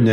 Μια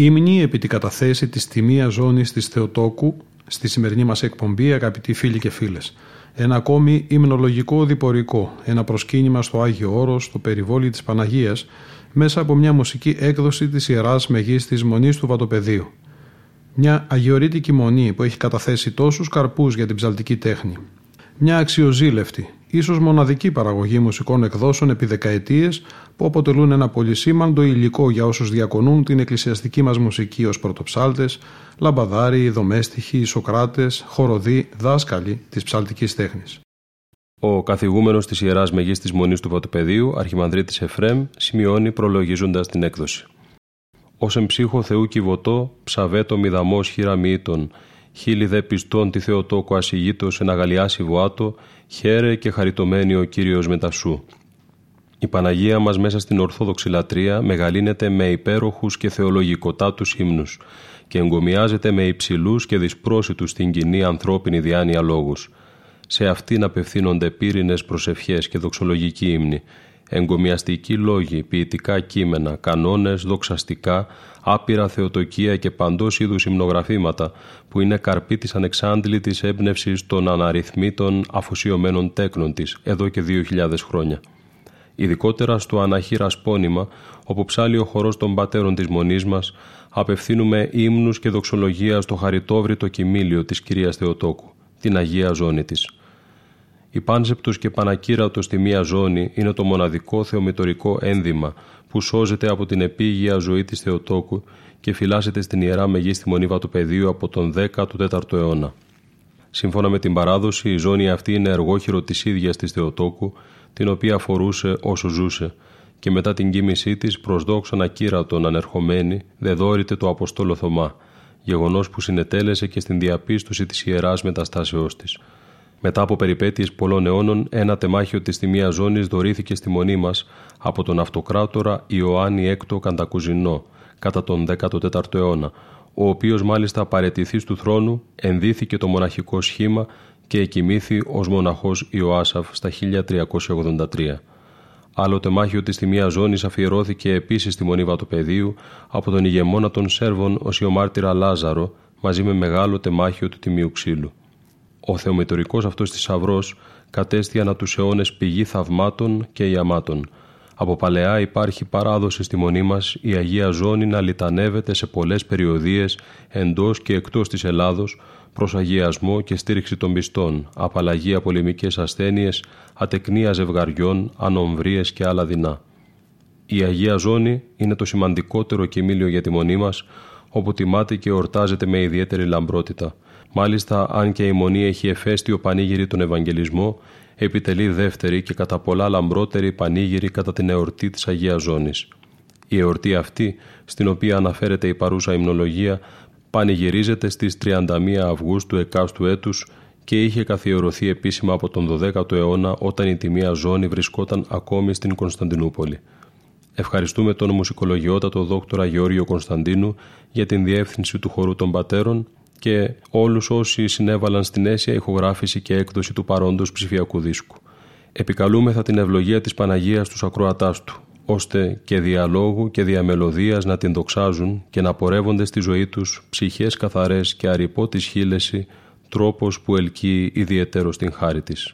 Ύμνη επί την καταθέση της Τιμίας Ζώνης της Θεοτόκου στη σημερινή μας εκπομπή, αγαπητοί φίλοι και φίλες. Ένα ακόμη υμνολογικό διπορικό, ένα προσκύνημα στο Άγιο Όρος, στο περιβόλι της Παναγίας, μέσα από μια μουσική έκδοση της Ιεράς Μεγίστης Μονής του Βατοπεδίου. Μια αγιορείτικη μονή που έχει καταθέσει τόσους καρπούς για την ψαλτική τέχνη. Μια αξιοζήλευτη, ίσως μοναδική παραγωγή μουσικών εκδόσεων επί δεκαετίες που αποτελούν ένα πολυσήμαντο υλικό για όσους διακονούν την εκκλησιαστική μας μουσική ως πρωτοψάλτες, λαμπαδάριοι, δομέστιχοι, σοκράτες, χοροδοί, δάσκαλοι της ψαλτικής τέχνης. Ο καθηγούμενος της Ιεράς Μεγίστης Μονής του Βατοπεδίου, αρχιμανδρίτης Εφρέμ, σημειώνει προλογίζοντας την έκδοση. Ως εμψύχω Θεού κυβωτό, ψαβέτο μηδαμός χειραμήτων, χίλι δε πιστών τη Θεοτόκο ασυγήτως εναγαλιάσει βοάτο, χαίρε και χαριτωμένη ο Κύριος μετά σου. Η Παναγία μας μέσα στην Ορθόδοξη λατρεία μεγαλύνεται με υπέροχους και θεολογικότατους ύμνους και εγκομιάζεται με υψηλούς και δυσπρόσιτους στην κοινή ανθρώπινη διάνοια λόγους. Σε αυτήν απευθύνονται πύρινες προσευχές και δοξολογικοί ύμνοι, εγκομιαστικοί λόγοι, ποιητικά κείμενα, κανόνες, δοξαστικά, άπειρα θεοτοκία και παντός είδους υμνογραφήματα που είναι καρπή της ανεξάντλητης έμπνευσης των αναριθμήτων αφοσιωμένων τέκνων της εδώ και 2.000 χρόνια. Ειδικότερα στο Αναχήρα Σπώνημα, όπου ψάλλει ο χορός των πατέρων της Μονής μας, απευθύνουμε ύμνους και δοξολογία στο χαριτόβριτο κοιμήλιο της Κυρίας Θεοτόκου, την Αγία Ζώνη της. Η πάνσεπτος και πανακύρατος Τιμία Ζώνη είναι το μοναδικό θεομητορικό ένδυμα που σώζεται από την επίγεια ζωή της Θεοτόκου και φυλάσσεται στην Ιερά Μεγίστη Μονή Βατοπεδίου από τον 14ο αιώνα. Σύμφωνα με την παράδοση, η ζώνη αυτή είναι εργόχειρο της ίδιας της Θεοτόκου, την οποία φορούσε όσο ζούσε, και μετά την κοίμησή της προς δόξαν ακύρατον ανερχομένη δεδόρηται το Αποστόλο Θωμά, γεγονός που συνετέλεσε και στην διαπίστωση της Ιεράς Μεταστάσεώς της. Μετά από περιπέτειες πολλών αιώνων, ένα τεμάχιο της Τιμίας Ζώνης δωρήθηκε στη μονή μας από τον αυτοκράτορα Ιωάννη VI Καντακουζηνό κατά τον 14ο αιώνα, ο οποίος μάλιστα παραιτηθής του θρόνου ενδύθηκε το μοναχικό σχήμα και εκοιμήθη ως μοναχός Ιωάσαφ στα 1383. Άλλο τεμάχιο της Τιμίας Ζώνης αφιερώθηκε επίσης στη Μονή Βατοπεδίου από τον ηγεμόνα των Σέρβων οσιομάρτυρα Λάζαρο μαζί με μεγάλο τεμάχιο του Τιμίου Ξύλου. Ο θεομητορικός αυτός θησαυρός κατέστη ανά τους αιώνες πηγή θαυμάτων και ιαμάτων. Από παλαιά υπάρχει παράδοση στη μονή μας η Αγία Ζώνη να λιτανεύεται σε πολλές περιοδίες εντός και εκτός της Ελλάδος προς αγιασμό και στήριξη των πιστών, απαλλαγή από πολεμικές ασθένειες, ατεκνία ζευγαριών, ανομβρίες και άλλα δεινά. Η Αγία Ζώνη είναι το σημαντικότερο κοιμήλιο για τη μονή μας, όπου τιμάται και εορτάζεται με ιδιαίτερη λαμπρότητα. Μάλιστα, αν και η Μονή έχει εφέστιο πανήγυρι τον Ευαγγελισμό, επιτελεί δεύτερη και κατά πολλά λαμπρότερη πανήγυρη κατά την εορτή της Αγίας Ζώνης. Η εορτή αυτή, στην οποία αναφέρεται η παρούσα υμνολογία, πανηγυρίζεται στις 31 Αυγούστου εκάστου έτους και είχε καθιερωθεί επίσημα από τον 12ο αιώνα όταν η Τιμία Ζώνη βρισκόταν ακόμη στην Κωνσταντινούπολη. Ευχαριστούμε τον μουσικολογιότατο δόκτορα Γεώργιο Κωνσταντίνου για την διεύθυνση του χορού των πατέρων και όλους όσοι συνέβαλαν στην αίσια ηχογράφηση και έκδοση του παρόντος ψηφιακού δίσκου. Επικαλούμεθα την ευλογία της Παναγίας στους ακροατάς του, ώστε και δια λόγου και δια μελωδίας να την δοξάζουν και να πορεύονται στη ζωή τους ψυχές καθαρές και αρυπό της χείλεση, τρόπος που ελκύει ιδιαίτερο στην χάρη της.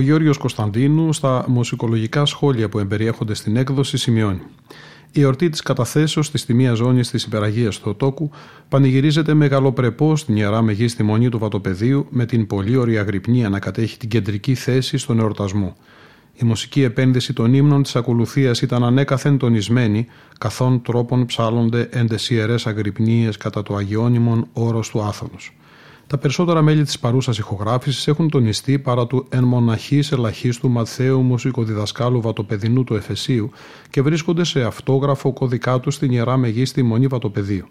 ο Γεώργιος Κωνσταντίνου στα μουσικολογικά σχόλια που εμπεριέχονται στην έκδοση σημειώνει. Η εορτή της καταθέσεως της Τιμίας Ζώνης της Υπεραγίας Θεοτόκου πανηγυρίζεται μεγαλοπρεπώς στην Ιερά Μεγίστη Μονή του Βατοπεδίου με την πολύ ωραία γρυπνία να κατέχει την κεντρική θέση στον εορτασμό. Η μουσική επένδυση των ύμνων της ακολουθίας ήταν ανέκαθεν τονισμένη, καθών τρόπων ψάλλονται έντες ιερές αγρυπνίες κατά το αγιώνυμον όρος του Άθωνος. Τα περισσότερα μέλη της παρούσας ηχογράφησης έχουν τονιστεί παρά του εν μοναχής ελαχίστου Ματθαίου μουσικοδιδασκάλου Βατοπεδινού του Εφεσίου και βρίσκονται σε αυτόγραφο κωδικά του στην Ιερά Μεγίστη Μονή Βατοπεδίου.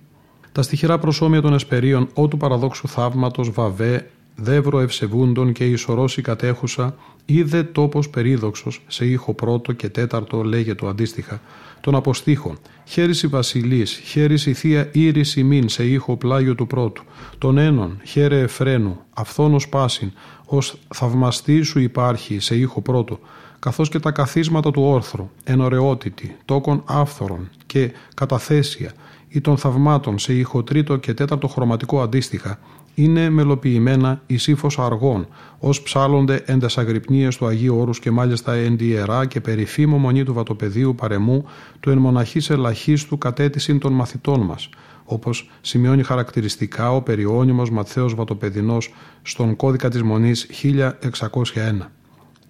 Τα στιχερά προσώμια των εσπερίων «Ότου παραδόξου θαύματος βαβέ, δεύρο ευσεβούντων και ισορώσει κατέχουσα, είδε τόπος περίδοξος, σε ήχο πρώτο και τέταρτο λέγεται αντίστοιχα, των αποστήχων, χαίρηση βασιλής, χαίρηση θεία ήρηση μην σε ήχο πλάγιο του πρώτου, των ένων, χαίρε Εφραίνου, αυθόνος πάσιν, ως θαυμαστή σου υπάρχει σε ήχο πρώτο, καθώς και τα καθίσματα του όρθρου, εν ωραιότητη, τόκον άφθορον και καταθέσια, ή των θαυμάτων σε ήχο τρίτο και τέταρτο χρωματικό αντίστοιχα, είναι μελοποιημένα η σύφος αργών, ως ψάλλονται εν τες αγρυπνίες του Αγίου Όρους και μάλιστα εν τη ιερά και περηφήμο μονή του Βατοπεδίου παρεμού, του εν μοναχής ελαχίστου κατέτησιν των μαθητών μας, όπως σημειώνει χαρακτηριστικά ο περιώνυμος Ματθαίος Βατοπεδινός στον κώδικα της Μονής 1601.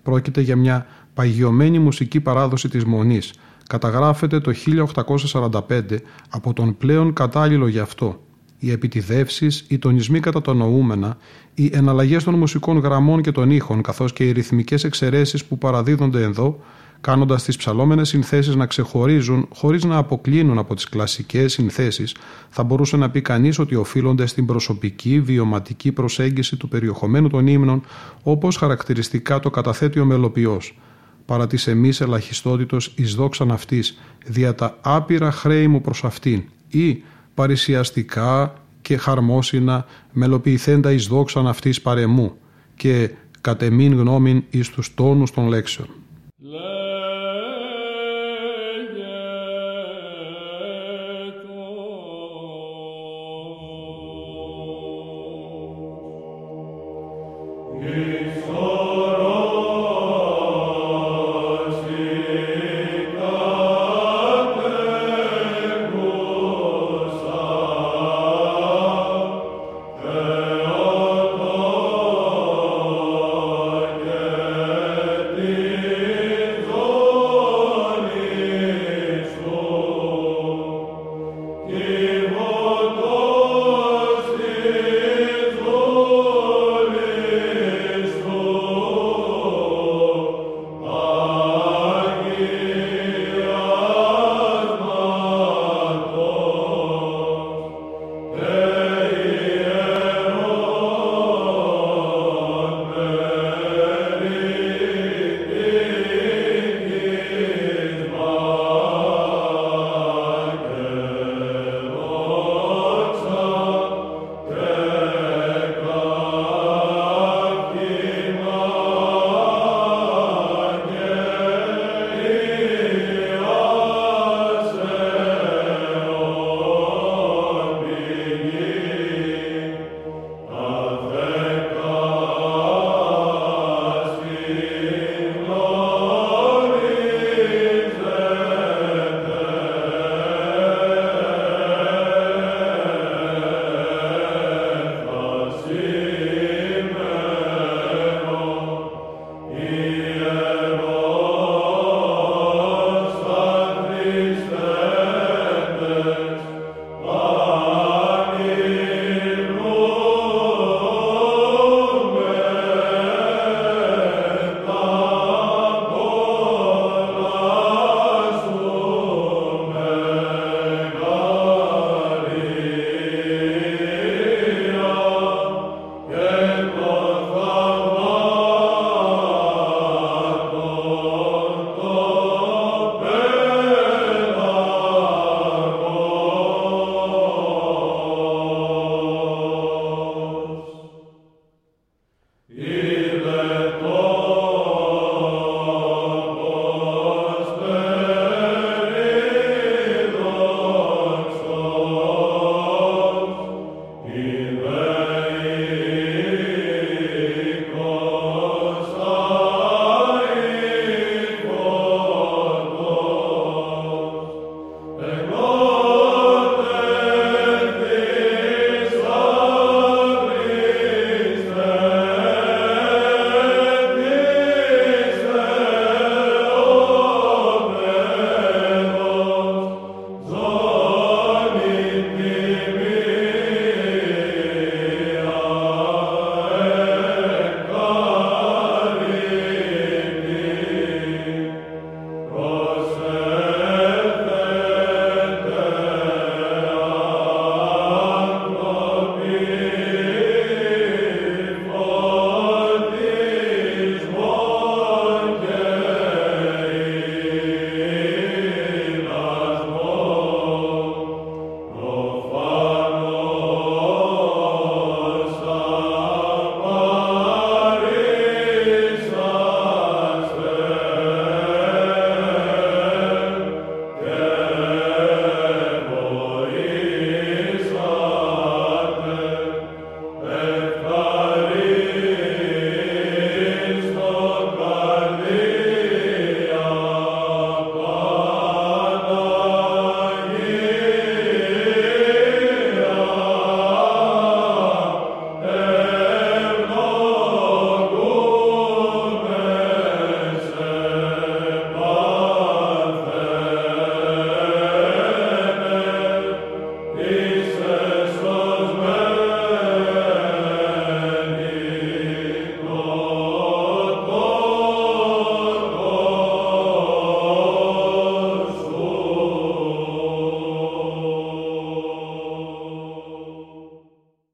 Πρόκειται για μια παγιωμένη μουσική παράδοση της Μονής. Καταγράφεται το 1845 από τον πλέον κατάλληλο γι' αυτό. Οι επιτιδεύσεις, οι τονισμοί κατά τα νοούμενα, οι εναλλαγές των μουσικών γραμμών και των ήχων, καθώς και οι ρυθμικές εξαιρέσεις που παραδίδονται εδώ, κάνοντας τις ψαλόμενες συνθέσεις να ξεχωρίζουν χωρίς να αποκλίνουν από τις κλασικές συνθέσεις, θα μπορούσε να πει κανείς ότι οφείλονται στην προσωπική βιωματική προσέγγιση του περιεχομένου των ύμνων, όπως χαρακτηριστικά το καταθέτει ο μελοποιός. Παρά της εμείς ελαχιστότητος εις δόξαν αυτής, δια τα άπειρα χρέη μου προς αυτήν, ή παρησιαστικά και χαρμόσυνα μελοποιηθέντα εις δόξαν αυτής παρεμού και κατ' εμήν γνώμην εις τους τόνους των λέξεων.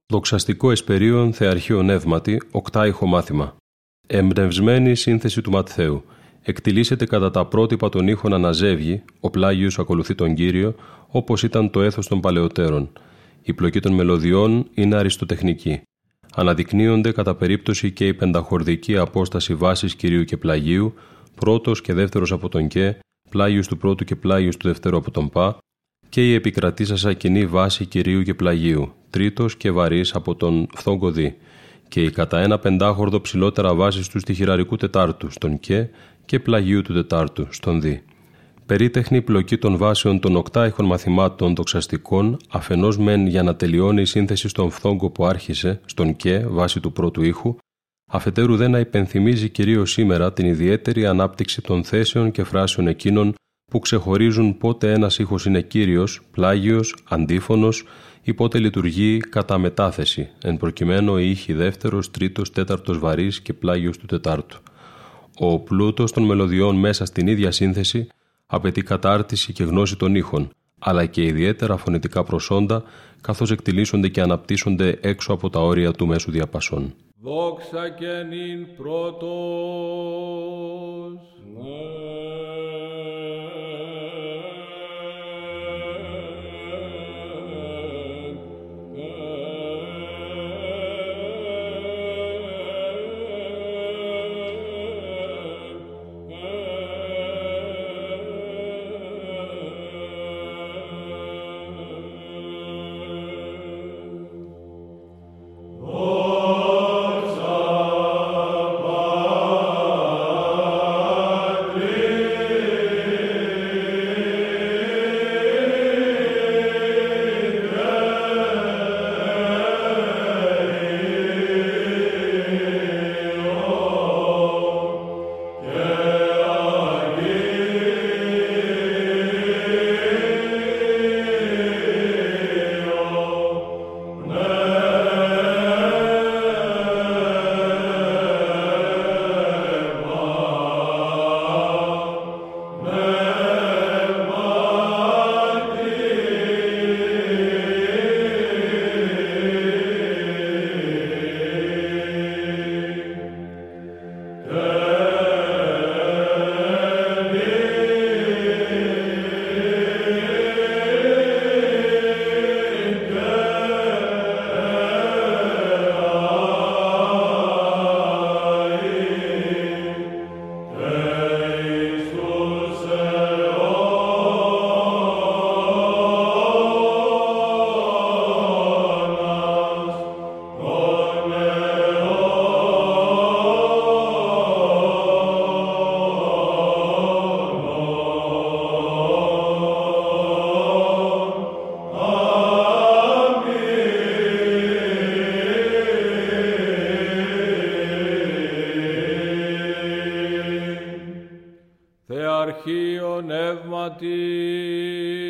Δοξαστικό εσπερίων θεαρχείο νεύματι, οκτάιχο μάθημα. Εμπνευσμένη σύνθεση του Ματθαίου. Εκτιλήσεται κατά τα πρότυπα των ήχων αναζεύγει, ο πλάγιος ακολουθεί τον Κύριο, όπως ήταν το έθος των παλαιότερων. Η πλοκή των μελωδιών είναι αριστοτεχνική. Αναδεικνύονται κατά περίπτωση και η πενταχορδική απόσταση βάσης Κυρίου και πλαγίου, πρώτος και δεύτερος από τον Κε, πλάγιος του πρώτου και πλάγιος του δεύτερου από τον Πα, και η επικρατήσασα κοινή βάση Κυρίου και πλαγίου, τρίτος και βαρύς από τον φθόγκο Δι, και η κατά ένα πεντάχορδο ψηλότερα βάση του στιχηραρικού τετάρτου, στον Κε, και πλαγίου του τετάρτου, στον Δι. Περίτεχνη πλοκή των βάσεων των οκτάιχων μαθημάτων δοξαστικών, αφενός μεν για να τελειώνει η σύνθεση στον φθόγκο που άρχισε, στον Κε, βάση του πρώτου ήχου, αφετέρου δε να υπενθυμίζει κυρίως σήμερα την ιδιαίτερη ανάπτυξη των θέσεων και φράσεων εκείνων που ξεχωρίζουν πότε ένας ήχος είναι κύριος, πλάγιος, αντίφωνος ή πότε λειτουργεί κατά μετάθεση, εν προκειμένου οι ήχοι δεύτερος, τρίτος, τέταρτος βαρύς και πλάγιος του τετάρτου. Ο πλούτος των μελωδιών μέσα στην ίδια σύνθεση απαιτεί κατάρτιση και γνώση των ήχων, αλλά και ιδιαίτερα φωνητικά προσόντα, καθώς εκτιλήσονται και αναπτύσσονται έξω από τα όρια του μέσου διαπασών. Δόξα και νυν πρώτος. Yeah. Amen.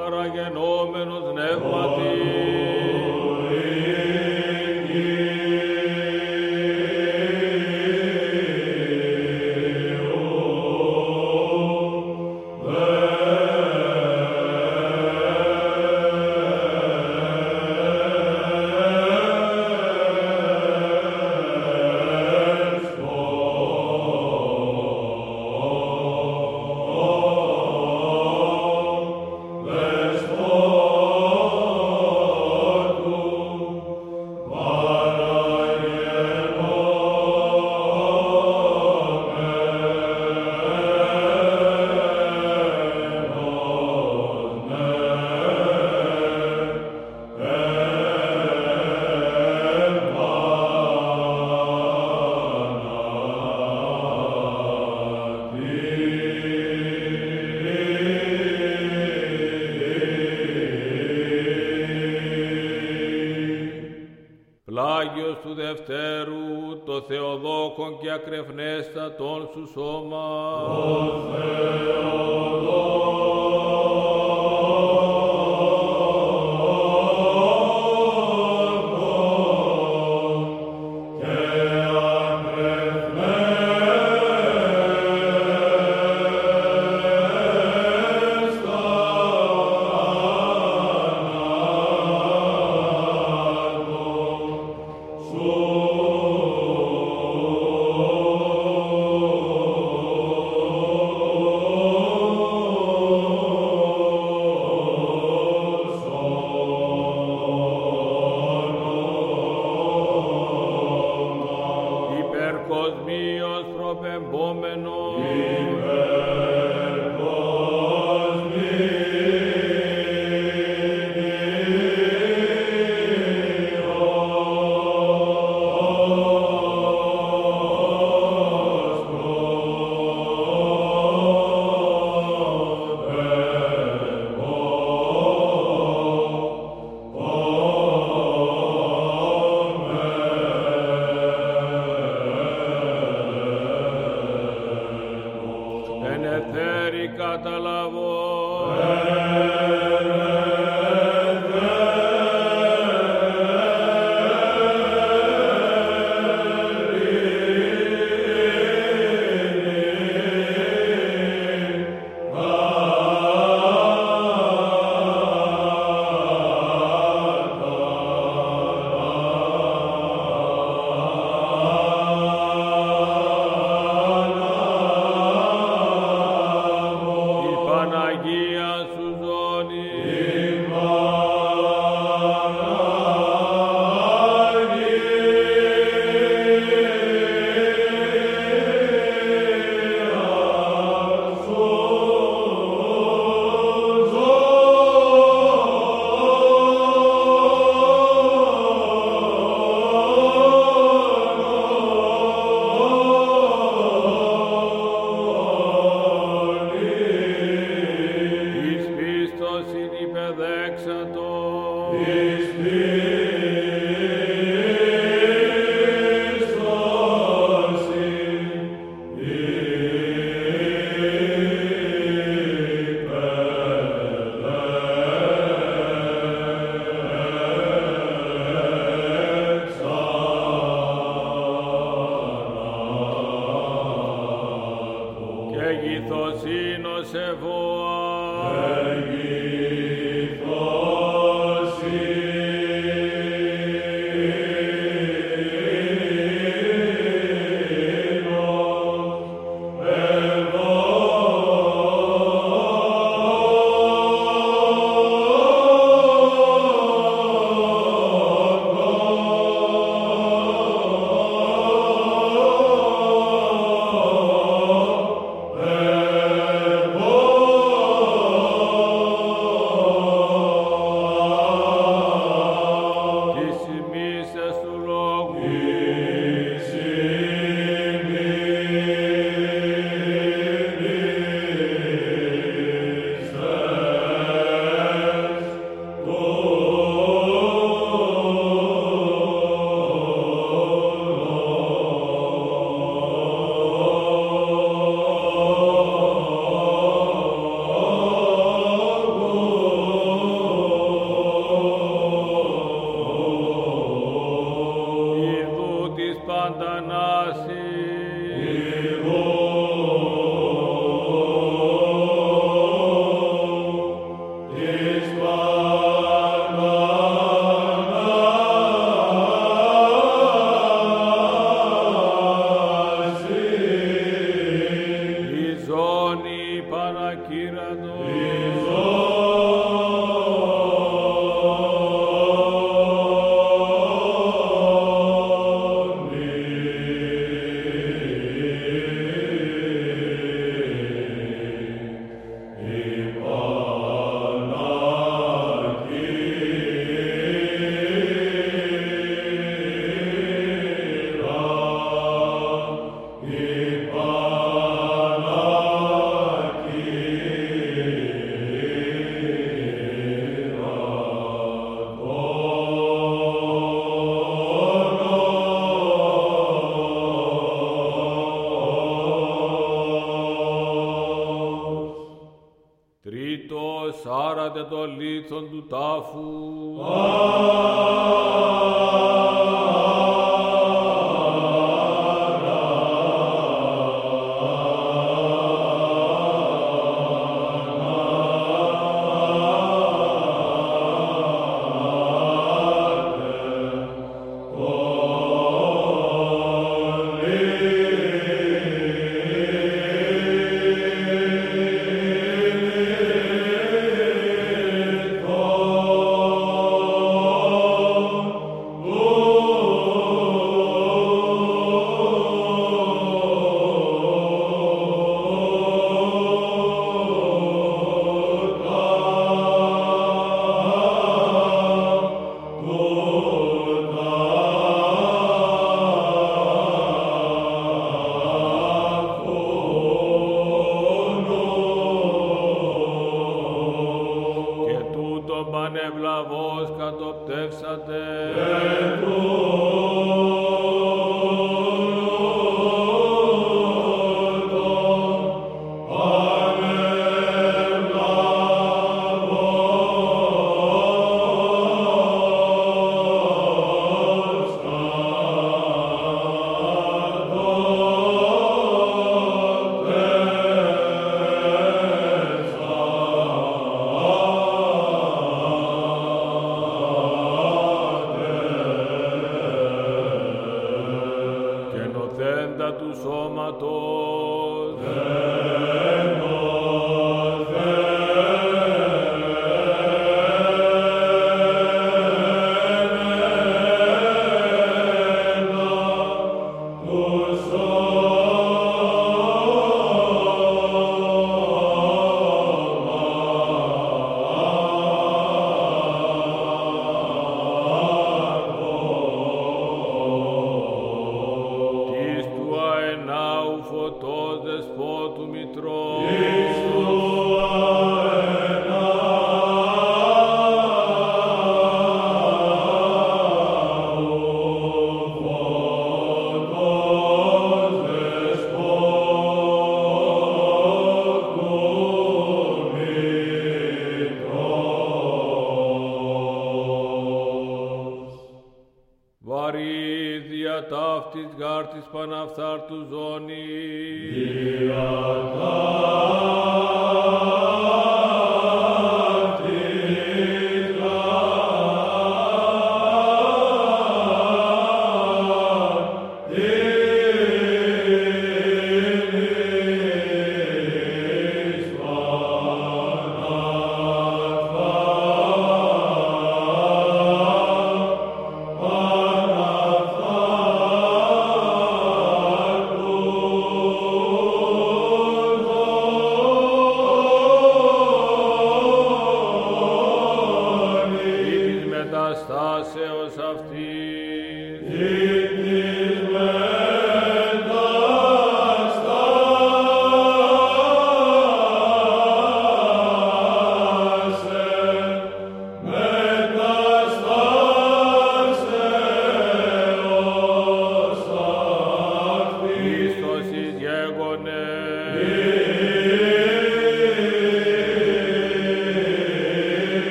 παραγενόμενος πνεύματι. Τον σου σώμα, Amen.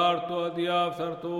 Τετάρτο αδιάφθαρτο.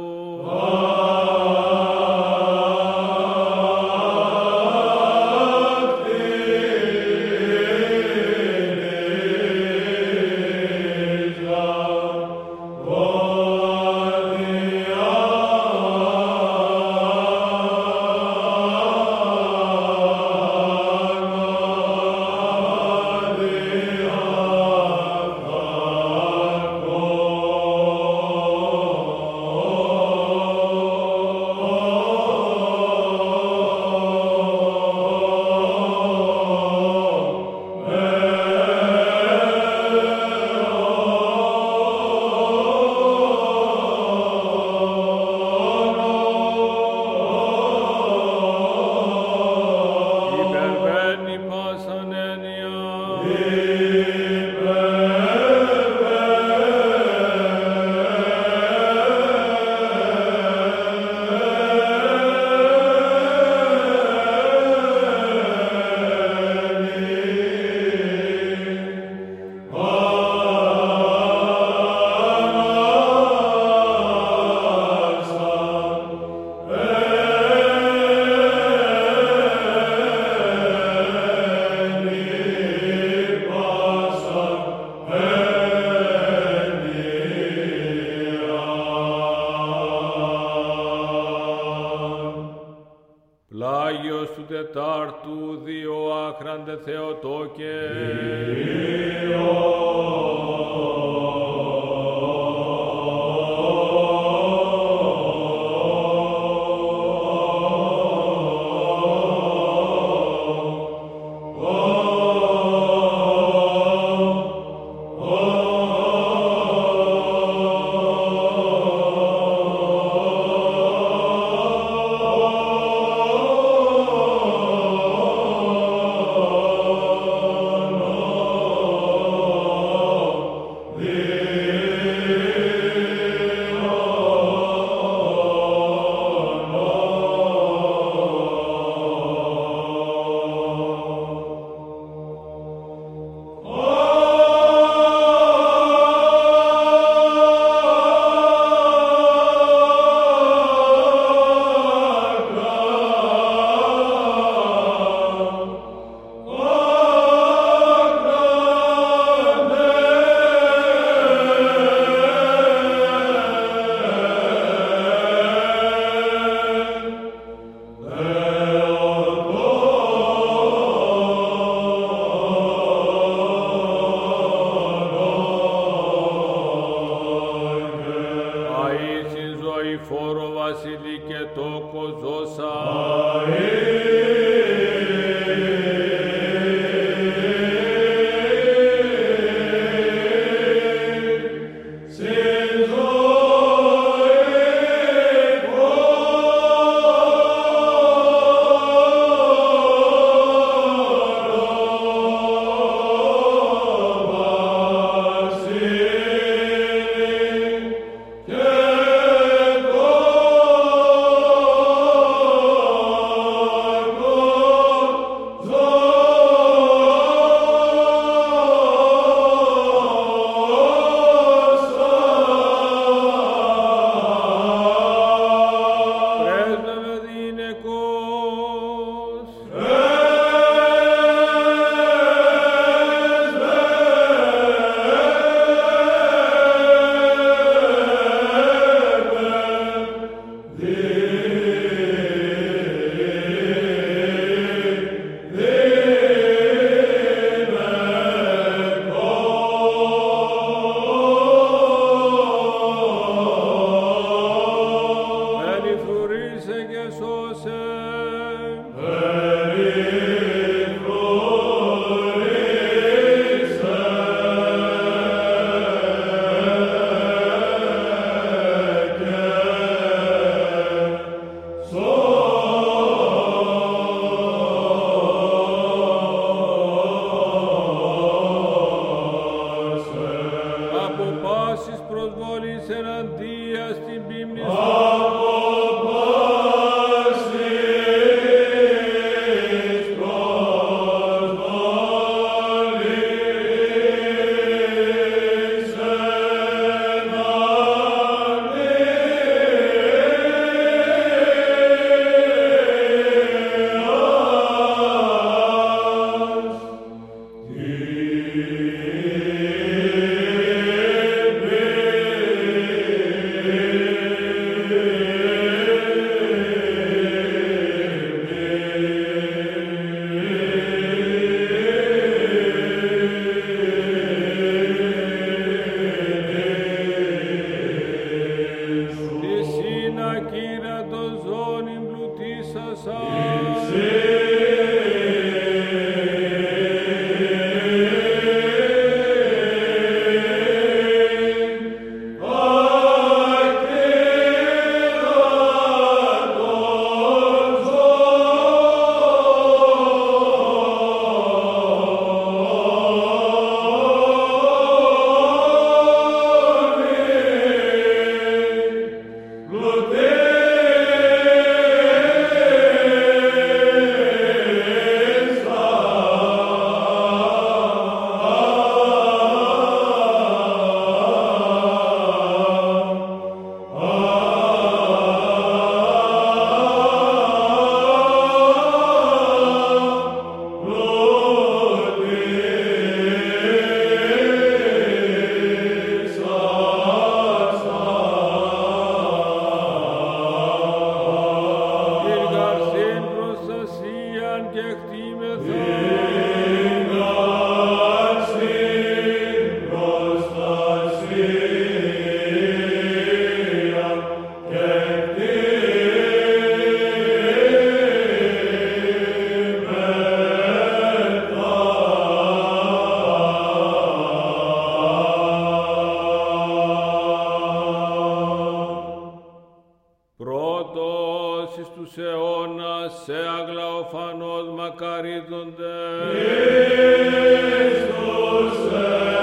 τους αιώνας σε αγλαοφανώς μακαρίζονται. Χριστός αιώνας σε αγλαοφανώς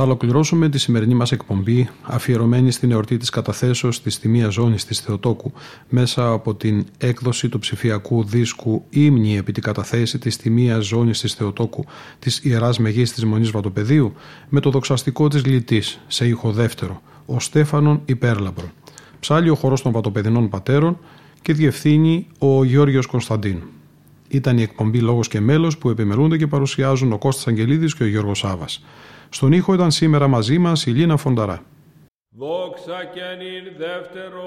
Θα ολοκληρώσουμε τη σημερινή μας εκπομπή αφιερωμένη στην εορτή της καταθέσεως της Τιμίας Ζώνης της Θεοτόκου μέσα από την έκδοση του ψηφιακού δίσκου «Ύμνη επί την καταθέση της Τιμίας Ζώνης της Θεοτόκου» της Ιεράς Μεγής της Μονής Βατοπεδίου με το δοξαστικό της Λυτής σε ήχο δεύτερο, ο Στέφανον Υπέρλαμπρο. Ψάλλει ο χορός των Βατοπεδινών Πατέρων και διευθύνει ο Γεώργιος Κωνσταντίνου. Ήταν η εκπομπή «Λόγος και μέλος» που επιμελούνται και παρουσιάζουν ο Κώστας Αγγελίδης και ο Γιώργος Σάββας. Στον ήχο ήταν σήμερα μαζί μας η Λίνα Φονταρά. Δόξα και νυν δεύτερος.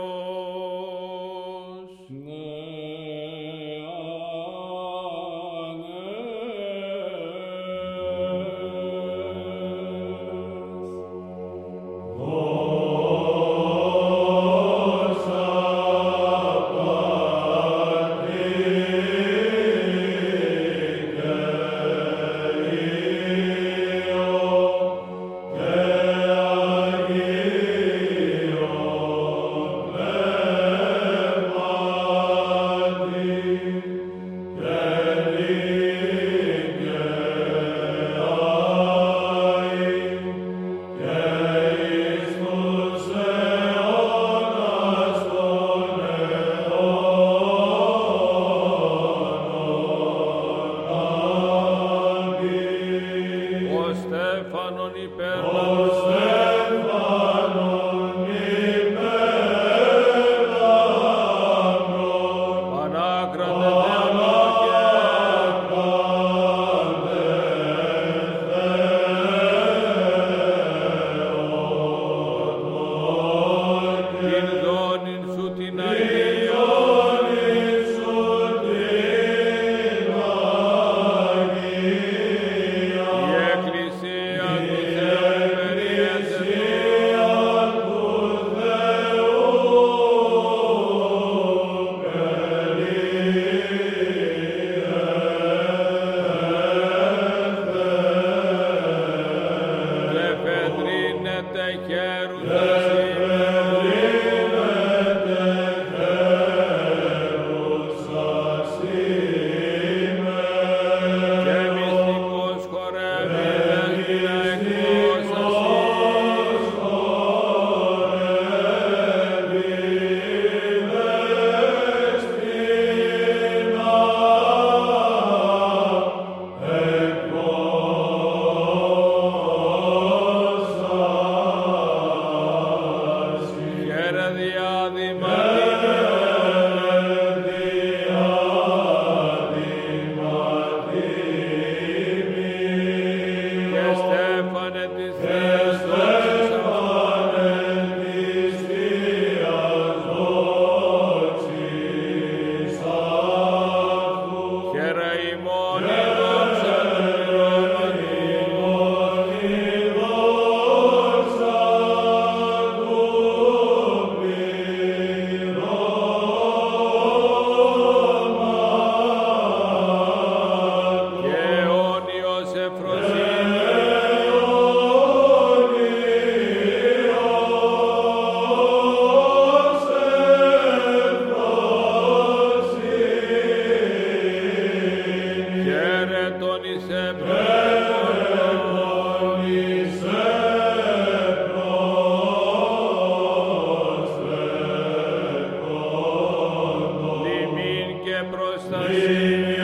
Amen.